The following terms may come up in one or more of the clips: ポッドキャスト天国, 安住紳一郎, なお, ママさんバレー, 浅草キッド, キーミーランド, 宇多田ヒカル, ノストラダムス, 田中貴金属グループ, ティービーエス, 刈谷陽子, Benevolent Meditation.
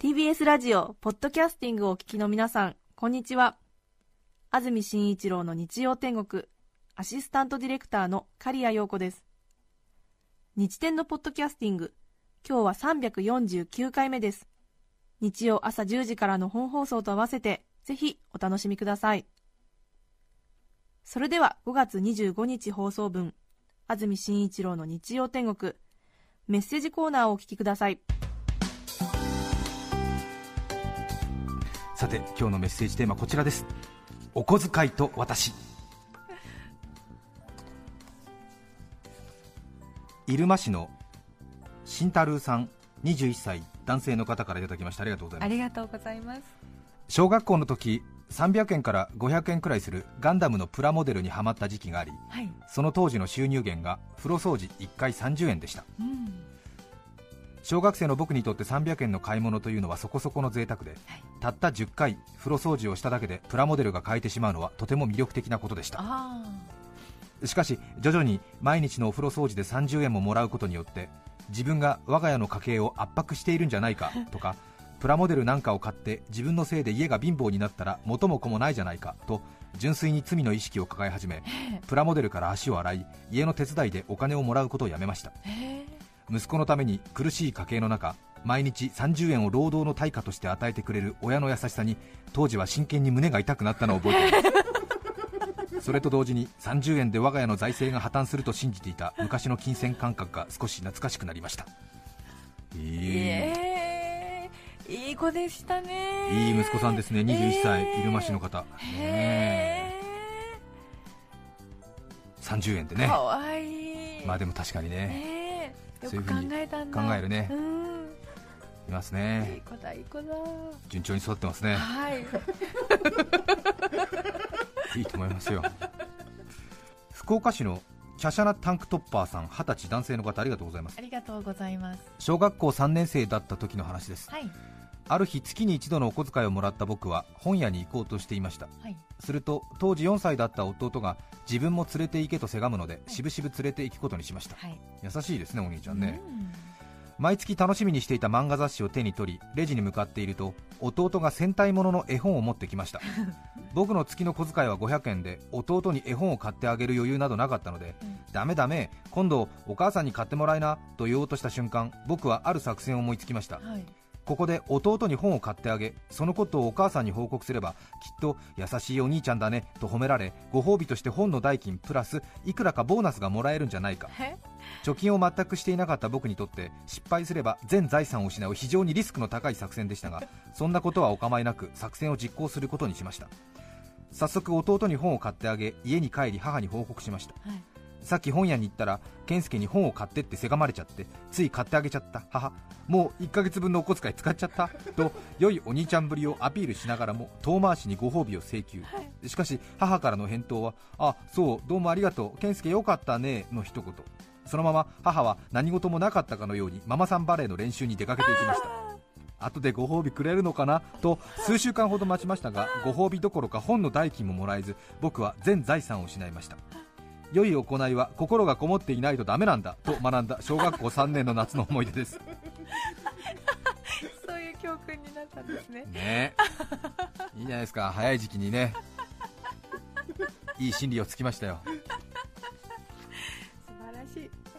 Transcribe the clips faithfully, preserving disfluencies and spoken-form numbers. ティービーエス ラジオポッドキャスティングをお聞きの皆さん、こんにちは。安住紳一郎の日曜天国、アシスタントディレクターの刈谷陽子です。日天のポッドキャスティング、今日はさんびゃくよんじゅうきゅうかいめです。日曜朝じゅうじからの本放送と合わせて、ぜひお楽しみください。それではごがつにじゅうごにち放送分、安住紳一郎の日曜天国、メッセージコーナーをお聞きください。さて、今日のメッセージテーマはこちらです。お小遣いと私。入間市の新太郎さん、にじゅういっさい男性の方からいただきました。ありがとうございます。ありがとうございます。小学校の時、さんびゃくえんからごひゃくえんくらいするガンダムのプラモデルにハマった時期があり、はい、その当時の収入源が風呂掃除いっかいさんじゅうえんでした、うん、小学生の僕にとってさんびゃくえんの買い物というのはそこそこの贅沢で、はい、たったじゅっかい風呂掃除をしただけでプラモデルが買えてしまうのはとても魅力的なことでした。あ、しかし徐々に毎日のお風呂掃除でさんじゅうえんももらうことによって、自分が我が家の家計を圧迫しているんじゃないかとかプラモデルなんかを買って自分のせいで家が貧乏になったら元も子もないじゃないかと純粋に罪の意識を抱え始め、プラモデルから足を洗い、家の手伝いでお金をもらうことをやめました。息子のために苦しい家計の中、毎日さんじゅうえんを労働の対価として与えてくれる親の優しさに、当時は真剣に胸が痛くなったのを覚えています。それと同時にさんじゅうえんで我が家の財政が破綻すると信じていた昔の金銭感覚が少し懐かしくなりました。えー、いい子でしたね。いい息子さんですね。にじゅういっさい、えー、入間市の方、えー、さんじゅうえんってね、かわいい。まあでも確かにね、えー、よく考えたんだ。そういうふうに考えるね、うん、いますね。いい子だ、いい子だ。順調に育ってますね。はい。いいと思いますよ。福岡市の華奢なタンクトッパーさん、はたち男性の方、ありがとうございます。ありがとうございます。小学校さんねんせいだった時の話です、はい、ある日月に一度のお小遣いをもらった僕は本屋に行こうとしていました、はい、すると当時よんさいだった弟が自分も連れて行けとせがむので、はい、しぶしぶ連れて行くことにしました、はい、優しいですね、お兄ちゃんね。毎月楽しみにしていた漫画雑誌を手に取り、レジに向かっていると弟が戦隊ものの絵本を持ってきました。僕の月の小遣いはごひゃくえんで、弟に絵本を買ってあげる余裕などなかったので、うん、ダメダメ、今度お母さんに買ってもらいなと言おうとした瞬間、僕はある作戦を思いつきました、はい、ここで弟に本を買ってあげ、そのことをお母さんに報告すれば、きっと優しいお兄ちゃんだねと褒められ、ご褒美として本の代金プラスいくらかボーナスがもらえるんじゃないか。貯金を全くしていなかった僕にとって、失敗すれば全財産を失う非常にリスクの高い作戦でしたが、そんなことはお構いなく作戦を実行することにしました。早速弟に本を買ってあげ、家に帰り母に報告しました、はい、さっき本屋に行ったら健介に本を買ってってせがまれちゃって、つい買ってあげちゃった、母、もういっかげつぶんのお小遣い使っちゃったと良いお兄ちゃんぶりをアピールしながらも遠回しにご褒美を請求、はい、しかし母からの返答は、あ、そう、どうもありがとう、健介よかったねの一言。そのまま母は何事もなかったかのようにママさんバレーの練習に出かけていきました。後でご褒美くれるのかなと数週間ほど待ちましたが、ご褒美どころか本の代金ももらえず、僕は全財産を失いました。良い行いは心がこもっていないとダメなんだと学んだ小学校さんねんの夏の思い出です。そういう教訓になったんですね。ねえ、いいじゃないですか。早い時期にね、いい心理をつきましたよ。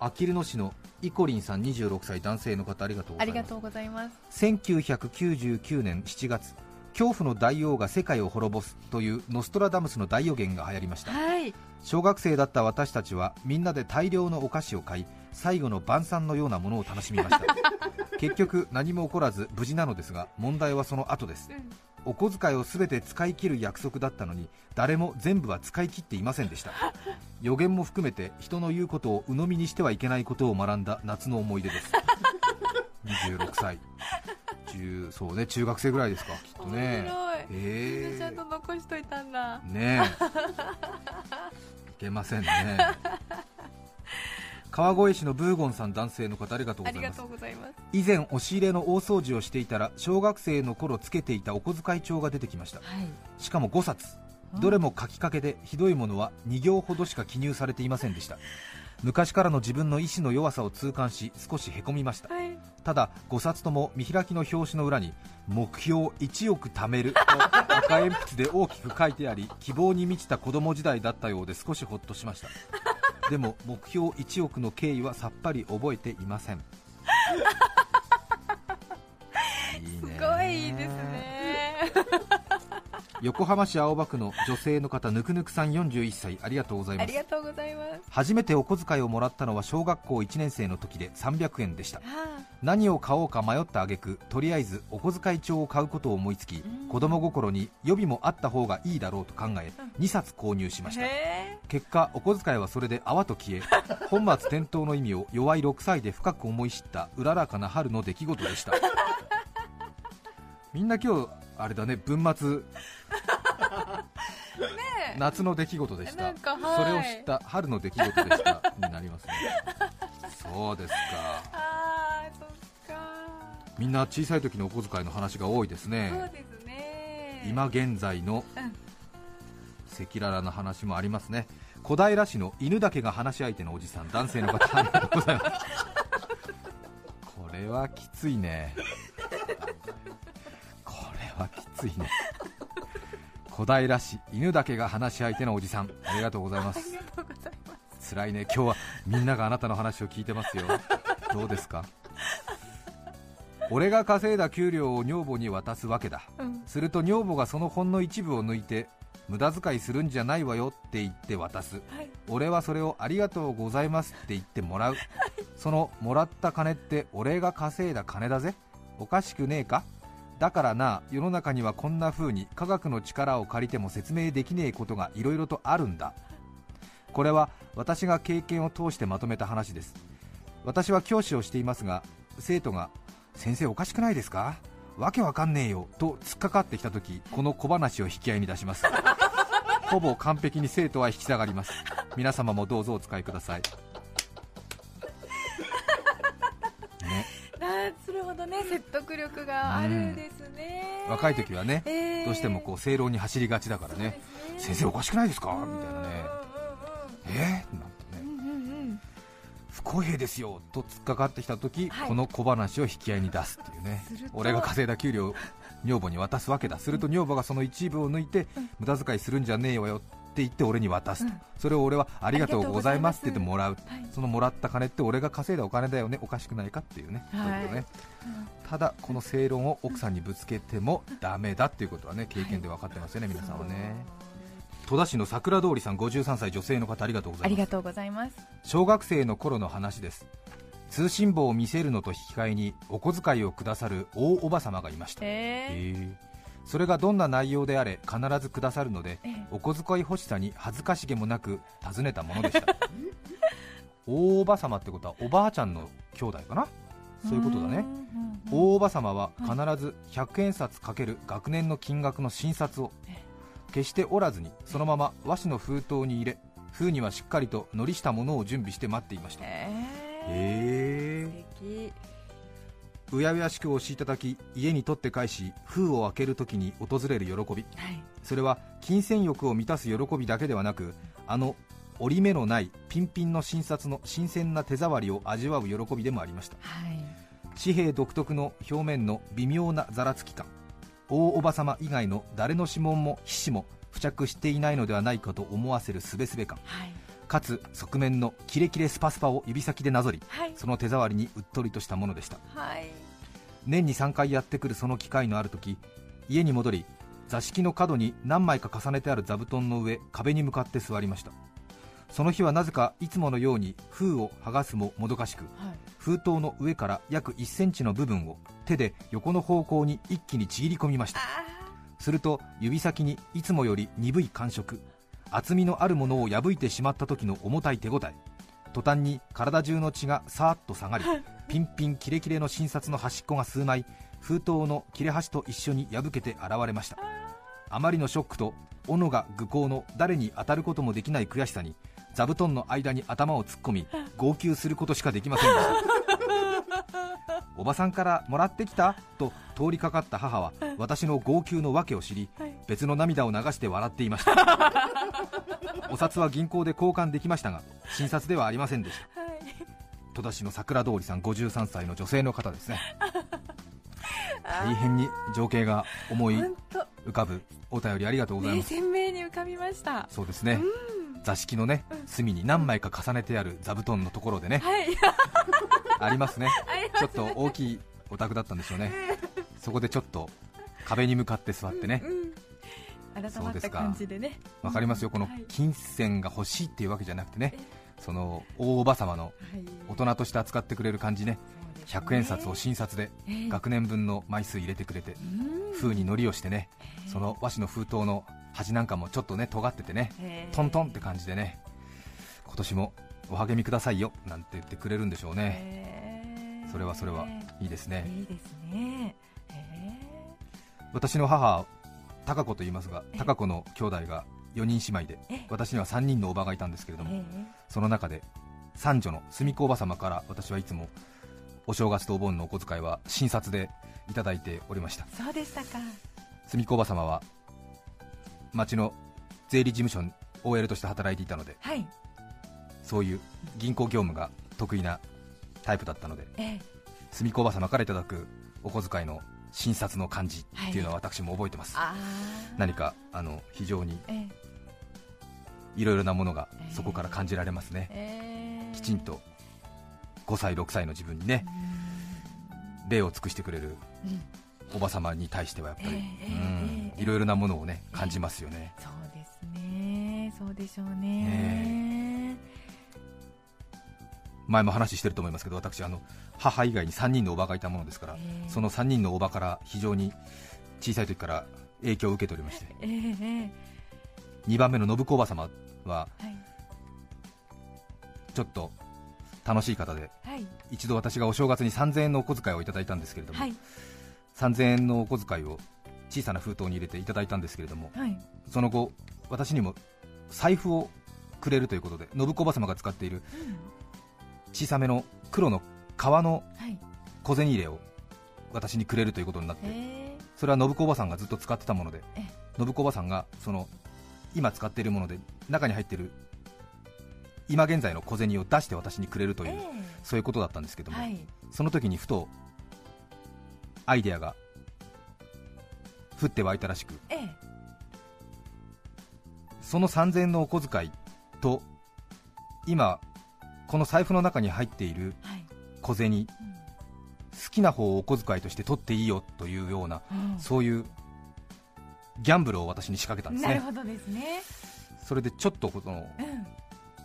あきる野市のイコリンさん、にじゅうろくさい男性の方、ありがとうございます。ありがとうございます。せんきゅうひゃくきゅうじゅうきゅうねんしちがつ、恐怖の大王が世界を滅ぼすというノストラダムスの大予言が流行りました、はい、小学生だった私たちはみんなで大量のお菓子を買い、最後の晩餐のようなものを楽しみました。結局何も起こらず無事なのですが、問題はその後です、うん、お小遣いを全て使い切る約束だったのに、誰も全部は使い切っていませんでした。予言も含めて人の言うことを鵜呑みにしてはいけないことを学んだ夏の思い出です。にじゅうろくさい、そうね、中学生ぐらいですか、きっとね。面白い。い、えー、ちゃんと残しといたんだねえいけませんね川越市のブーゴンさん、男性の方、ありがとうございます。以前押し入れの大掃除をしていたら、小学生の頃つけていたお小遣い帳が出てきました、はい、しかもごさつ、どれも書きかけで、ひどいものはに行ほどしか記入されていませんでした昔からの自分の意志の弱さを痛感し、少しへこみました、はい、ただごさつとも見開きの表紙の裏に目標いちおく貯めると赤鉛筆で大きく書いてあり、希望に満ちた子供時代だったようで少しほっとしましたでも目標いちおくの経緯はさっぱり覚えていませんいいね、すごいいいですね横浜市青葉区の女性の方、ぬくぬくさん、よんじゅういっさい、ありがとうございます。初めてお小遣いをもらったのは小学校いちねんせいの時でさんびゃくえんでした。何を買おうか迷った挙句、とりあえずお小遣い帳を買うことを思いつき、子供心に予備もあった方がいいだろうと考え、にさつ購入しました。結果お小遣いはそれで泡と消え、本末転倒の意味を弱いろくさいで深く思い知ったうららかな春の出来事でしたみんな今日あれだね、文末ね、夏の出来事でした、それを知った春の出来事でしたになりますねそうですか、あ、そっか、みんな小さい時のお小遣いの話が多いですね。そうですね、今現在の赤裸々な話もありますね。小平市の犬だけが話し相手のおじさん、男性の方、ありがとうございますこれはきついねこれはきついね小平市犬だけが話し相手のおじさん、ありがとうございます。辛いね、今日はみんながあなたの話を聞いてますよどうですか俺が稼いだ給料を女房に渡すわけだ、うん、すると女房がそのほんの一部を抜いて、無駄遣いするんじゃないわよって言って渡す、はい、俺はそれをありがとうございますって言ってもらう、はい、そのもらった金って俺が稼いだ金だぜ、おかしくねえか、だからな、世の中にはこんな風に科学の力を借りても説明できねえことがいろいろとあるんだ。これは私が経験を通してまとめた話です。私は教師をしていますが、生徒が先生おかしくないですか、わけわかんねえよと突っかかってきた時、この小話を引き合いに出しますほぼ完璧に生徒は引き下がります。皆様もどうぞお使いくださいするほどね、説得力があるですね、うん、若い時はね、えー、どうしてもこう正論に走りがちだからね、ね、先生おかしくないですかみたいなね、えー、なんてね、うんうんうん、不公平ですよと突っかかってきた時、はい、この小話を引き合いに出すっていうね俺が稼いだ給料を女房に渡すわけだ、すると女房がその一部を抜いて、うん、無駄遣いするんじゃねえよよって言って俺に渡すと、うん、それを俺はありがとうございますって言ってもらう、はい、そのもらった金って俺が稼いだお金だよね、おかしくないかっていう ね,、はい、そういうね、うん、ただこの正論を奥さんにぶつけてもダメだっていうことはね、経験で分かってますよね、はい、皆さんはね。戸田市の桜通りさん、ごじゅうさんさい、女性の方、ありがとうございます。ありがとうございます。小学生の頃の話です。通信簿を見せるのと引き換えにお小遣いをくださる大おば様がいました。へえー、それがどんな内容であれ必ずくださるので、お小遣い欲しさに恥ずかしげもなく尋ねたものでした大おば様ってことはおばあちゃんの兄弟かな、そういうことだね。大おば様は必ずひゃくえんさつかける学年の金額の新札を決して折らずにそのまま和紙の封筒に入れ、封にはしっかりとのりしたものを準備して待っていました。へえー、素敵。うやうやしくおしいただき、家に取って返し、封を開けるときに訪れる喜び、はい、それは金銭欲を満たす喜びだけではなく、あの折り目のないピンピンの新札の新鮮な手触りを味わう喜びでもありました。はい、紙幣独特の表面の微妙なざらつき感、大おば様以外の誰の指紋も皮脂も付着していないのではないかと思わせるすべすべ感、はい、かつ側面のキレキレスパスパを指先でなぞり、はい、その手触りにうっとりとしたものでした。はい、年にさんかいやってくるその機会のあるとき、家に戻り座敷の角に何枚か重ねてある座布団の上、壁に向かって座りました。その日はなぜかいつものように封を剥がすももどかしく、はい、封筒の上から約いっセンチの部分を手で横の方向に一気にちぎり込みました。すると指先にいつもより鈍い感触、厚みのあるものを破いてしまった時の重たい手応え、途端に体中の血がさーっと下がり、ピンピンキレキレの新札の端っこが数枚封筒の切れ端と一緒に破けて現れました。あまりのショックと斧が愚行の誰に当たることもできない悔しさに座布団の間に頭を突っ込み号泣することしかできませんでしたおばさんからもらってきたと通りかかった母は私の号泣の訳を知り、はい、別の涙を流して笑っていましたお札は銀行で交換できましたが新札ではありませんでした、はい、戸田市の桜通りさんごじゅうさんさいの女性の方ですね大変に情景が思い浮かぶお便りありがとうございます、ね、鮮明に浮かびました。そうですね、うん、座敷のね隅に何枚か重ねてある座布団のところでね、はい、ありますねちょっと大きいお宅だったんでしょうね、うん、そこでちょっと壁に向かって座ってね、うんうん、改まった感じでねわかりますよ。この金銭が欲しいっていうわけじゃなくてね、その大おば様の大人として扱ってくれる感じね、ひゃくえん札を新札で学年分の枚数入れてくれて封にのりをしてね、その和紙の封筒の端なんかもちょっとね尖っててねトントンって感じでね、今年もお励みくださいよなんて言ってくれるんでしょうね。それはそれはいいですね。私の母孝子と言いますが、孝子の兄弟がよにん姉妹で私にはさんにんのおばがいたんですけれども、その中で三女の隅子おば様から私はいつもお正月とお盆のお小遣いは新札でいただいておりました。そうでしたか。住子おば様は町の税理事務所に オーエル として働いていたので、はい、そういう銀行業務が得意なタイプだったので、ええ、住子おば様からいただくお小遣いの新札の感じっていうのは私も覚えてます、はい、何かあの非常にいろいろなものがそこから感じられますね、ええ、きちんとごさいろくさいの自分にね礼を尽くしてくれるおば様に対してはやっぱりいろいろなものをね感じますよね、えー、そうですね、そうでしょうね、えー、前も話してると思いますけど、私あの母以外にさんにんのおばがいたものですから、えー、そのさんにんのおばから非常に小さい時から影響を受けておりまして、えー、にばんめの信子おば様は、はい、ちょっと楽しい方で、はい、一度私がお正月にさんぜんえんのお小遣いをいただいたんですけれども、はい、さんぜんえんのお小遣いを小さな封筒に入れていただいたんですけれども、はい、その後私にも財布をくれるということで信子おば様が使っている小さめの黒の革の小銭入れを私にくれるということになって、それは信子おばさんがずっと使ってたもので、信子おばさんがその今使っているもので中に入っている今現在の小銭を出して私にくれるという、えー、そういうことだったんですけども、はい、その時にふとアイデアが降って湧いたらしく、えー、そのさんぜんえんのお小遣いと今この財布の中に入っている小銭、はい、うん、好きな方をお小遣いとして取っていいよというような、うん、そういうギャンブルを私に仕掛けたんですね。なるほどですね。それでちょっとこの、うん、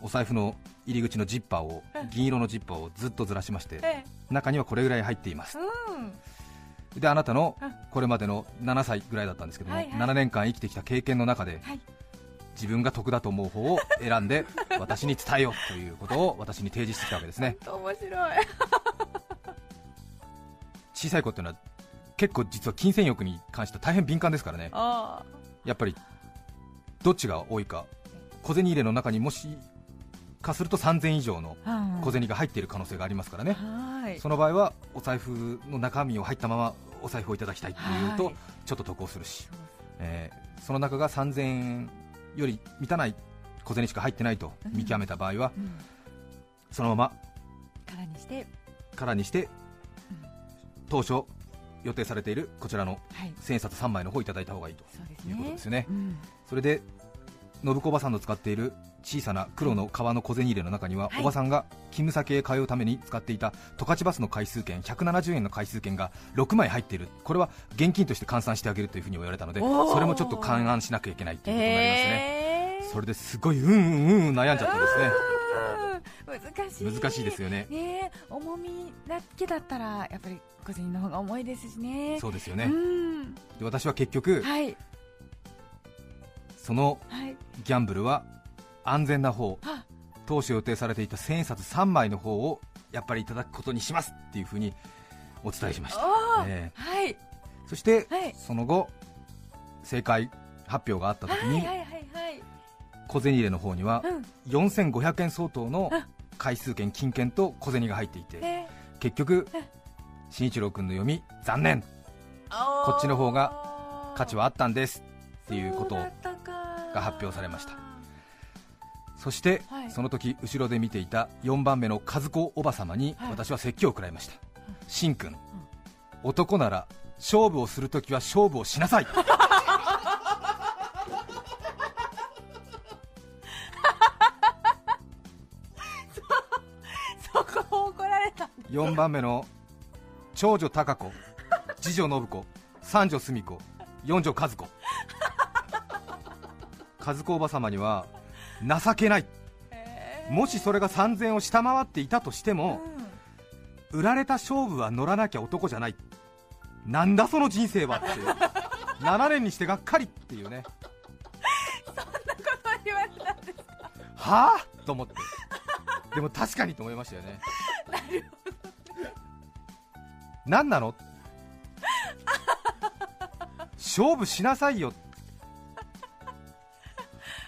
お財布の入り口のジッパーを銀色のジッパーをずっとずらしまして、中にはこれぐらい入っています、うん、であなたのこれまでのななさいぐらいだったんですけども、はいはい、ななねんかん生きてきた経験の中で、はい、自分が得だと思う方を選んで私に伝えようということを私に提示してきたわけですね。面白い小さい子っていうのは結構実は金銭欲に関しては大変敏感ですからね。あ、やっぱりどっちが多いか、小銭入れの中にもしかするとさんぜん以上の小銭が入っている可能性がありますからね、はい、その場合はお財布の中身を入ったままお財布をいただきたいっていうとちょっと得をするし、はい、えー、その中がさんぜんえんより満たない小銭しか入ってないと見極めた場合は、うんうん、そのまま空にして空にして、うん、当初予定されているこちらの千円札さんまいの方をいただいた方がいいということですよね、うん、それで信子おばさんの使っている小さな黒の革の小銭入れの中には、はい、おばさんが勤務先へ通うために使っていた十勝バスの回数券ひゃくななじゅうえんの回数券がろくまい入っている。これは現金として換算してあげるというふうに言われたので、それもちょっと勘案しなきゃいけないということになりますね、えー、それですごいうんうんうん悩んじゃったんですね。難しい、難しいですよね、ね、重みだけだったらやっぱり小銭の方が重いですしね。そうですよね、うん、で私は結局、はい、そのギャンブルは安全な方、当初予定されていた千円札さんまいの方をやっぱりいただくことにしますっていうふうにお伝えしました、ね、はい、そして、はい、その後正解発表があった時に小銭入れの方にはよんせんごひゃくえん相当の回数券金券と小銭が入っていて、結局新一郎君の読み残念、こっちの方が価値はあったんですっていうことが発表されました。そしてその時後ろで見ていたよんばんめの和子おば様に私は説教を食らいました。しんくん、男なら勝負をするときは勝負をしなさいそ, そこ怒られた。よんばんめの長女貴子、次女信子、三女澄子、四女和子和子おば様には情けない、えー、もしそれがさんぜんえんを下回っていたとしても、うん、売られた勝負は乗らなきゃ男じゃない、なんだその人生はってななねんにしてがっかりっていうねそんなこと言われたんですか。はあと思って、でも確かにと思いましたよね。なるほど、何なの勝負しなさいよ、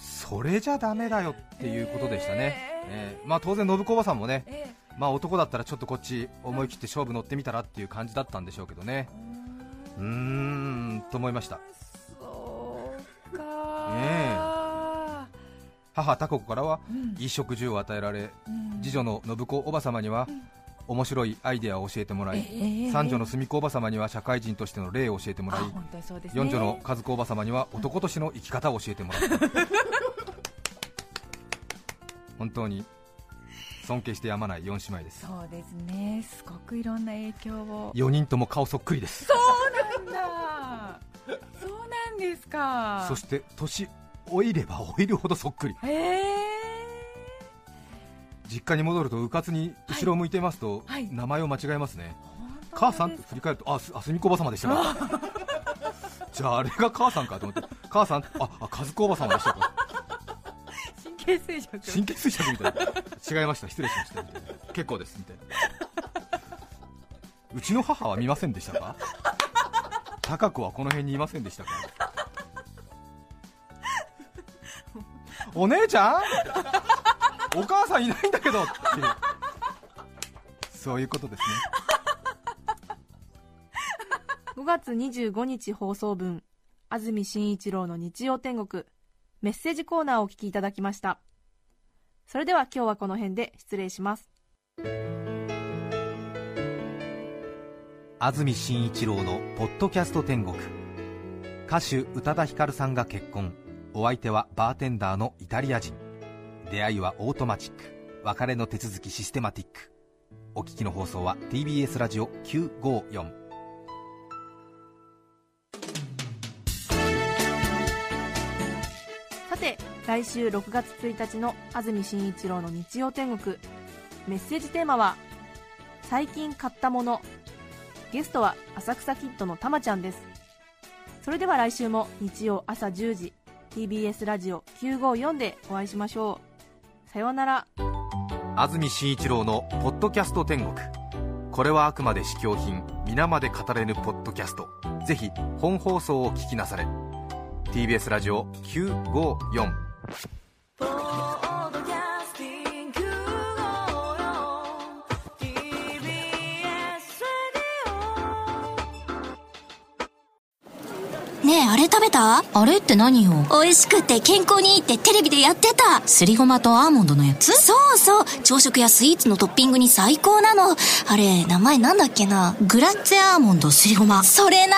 それじゃダメだよっていうことでしたね、えーえーまあ、当然信子おばさんもね、えーまあ、男だったらちょっとこっち思い切って勝負乗ってみたらっていう感じだったんでしょうけどね。うーんと思いました。そうか、ね、え母タコ子からは、うん、いい食事を与えられ、うん、次女の信子おばさまには、うん、面白いアイデアを教えてもらい、えー、三女の澄子おばさまには社会人としての礼を教えてもらい、ね、四女の和子おばさまには男としての生き方を教えてもらった、うん、本当に尊敬してやまないよん姉妹です。そうですね、すごくいろんな影響を。よにんとも顔そっくりです。そうなんだそうなんですか。そして年老いれば老いるほどそっくり、えー、実家に戻るとうかつに後ろを向いていますと、はいはい、名前を間違えますね。母さんって振り返ると、あ、すみこおばさまでしたかじゃああれが母さんかと思って母さん、あ、あ、和子おばさまでしたか神経衰弱、神経衰弱みたいな違いました、失礼しましたみたいな、結構ですみたいなうちの母は見ませんでしたか貴子はこの辺にいませんでしたかお姉ちゃんお母さんいないんだけどってそういうことですね。ごがつにじゅうごにち放送分、安住紳一郎の日曜天国、メッセージコーナーをお聞きいただきました。それでは今日はこの辺で失礼します。安住紳一郎のポッドキャスト天国、歌手宇多田ヒカルさんが結婚、お相手はバーテンダーのイタリア人、出会いはオートマチック、別れの手続きシステマティック。お聞きの放送は ティービーエス ラジオきゅうごよん。来週ろくがつついたちの安住紳一郎の日曜天国、メッセージテーマは最近買ったもの。ゲストは浅草キッドのたまちゃんです。それでは来週も日曜朝じゅうじ ティービーエス ラジオきゅうごよんでお会いしましょう。さようなら。安住紳一郎のポッドキャスト天国、これはあくまで試供品、皆まで語れぬポッドキャスト。ぜひ本放送を聞きなされ。 ティービーエス ラジオきゅうごよん。ねえ、あれ食べた？あれって何よ？美味しくて健康にいいってテレビでやってた。すりごまとアーモンドのやつ？そうそう、朝食やスイーツのトッピングに最高なの。あれ名前なんだっけな。グラッツェアーモンドすりごま。それな。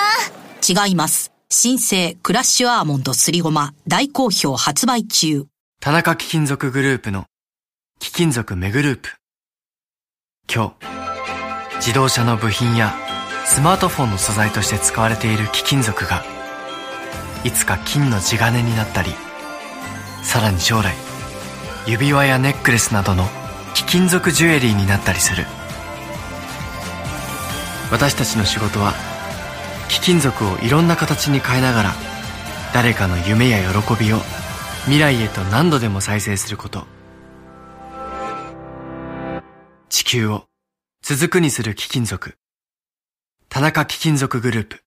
違います。新生クラッシュアーモンドすりごま、大好評発売中。田中貴金属グループの貴金属めグループ。今日、自動車の部品やスマートフォンの素材として使われている貴金属が、いつか金の地金になったり、さらに将来指輪やネックレスなどの貴金属ジュエリーになったりする。私たちの仕事は貴金属をいろんな形に変えながら、誰かの夢や喜びを未来へと何度でも再生すること。地球を続くにする貴金属、田中貴金属グループ。